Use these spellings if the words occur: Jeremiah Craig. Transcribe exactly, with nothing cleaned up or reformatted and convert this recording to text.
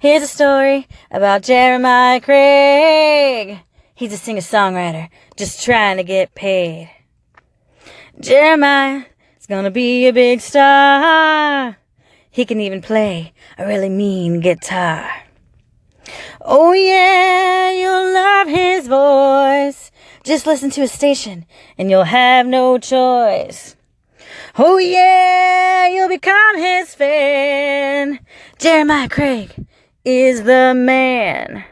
Here's a story about Jeremiah Craig. He's a singer-songwriter just trying to get paid. Jeremiah is gonna be a big star. He can even play a really mean guitar. Oh yeah, you'll love his voice. Just listen to his station and you'll have no choice. Oh yeah, you'll become his fan. Jeremiah Craig is the man.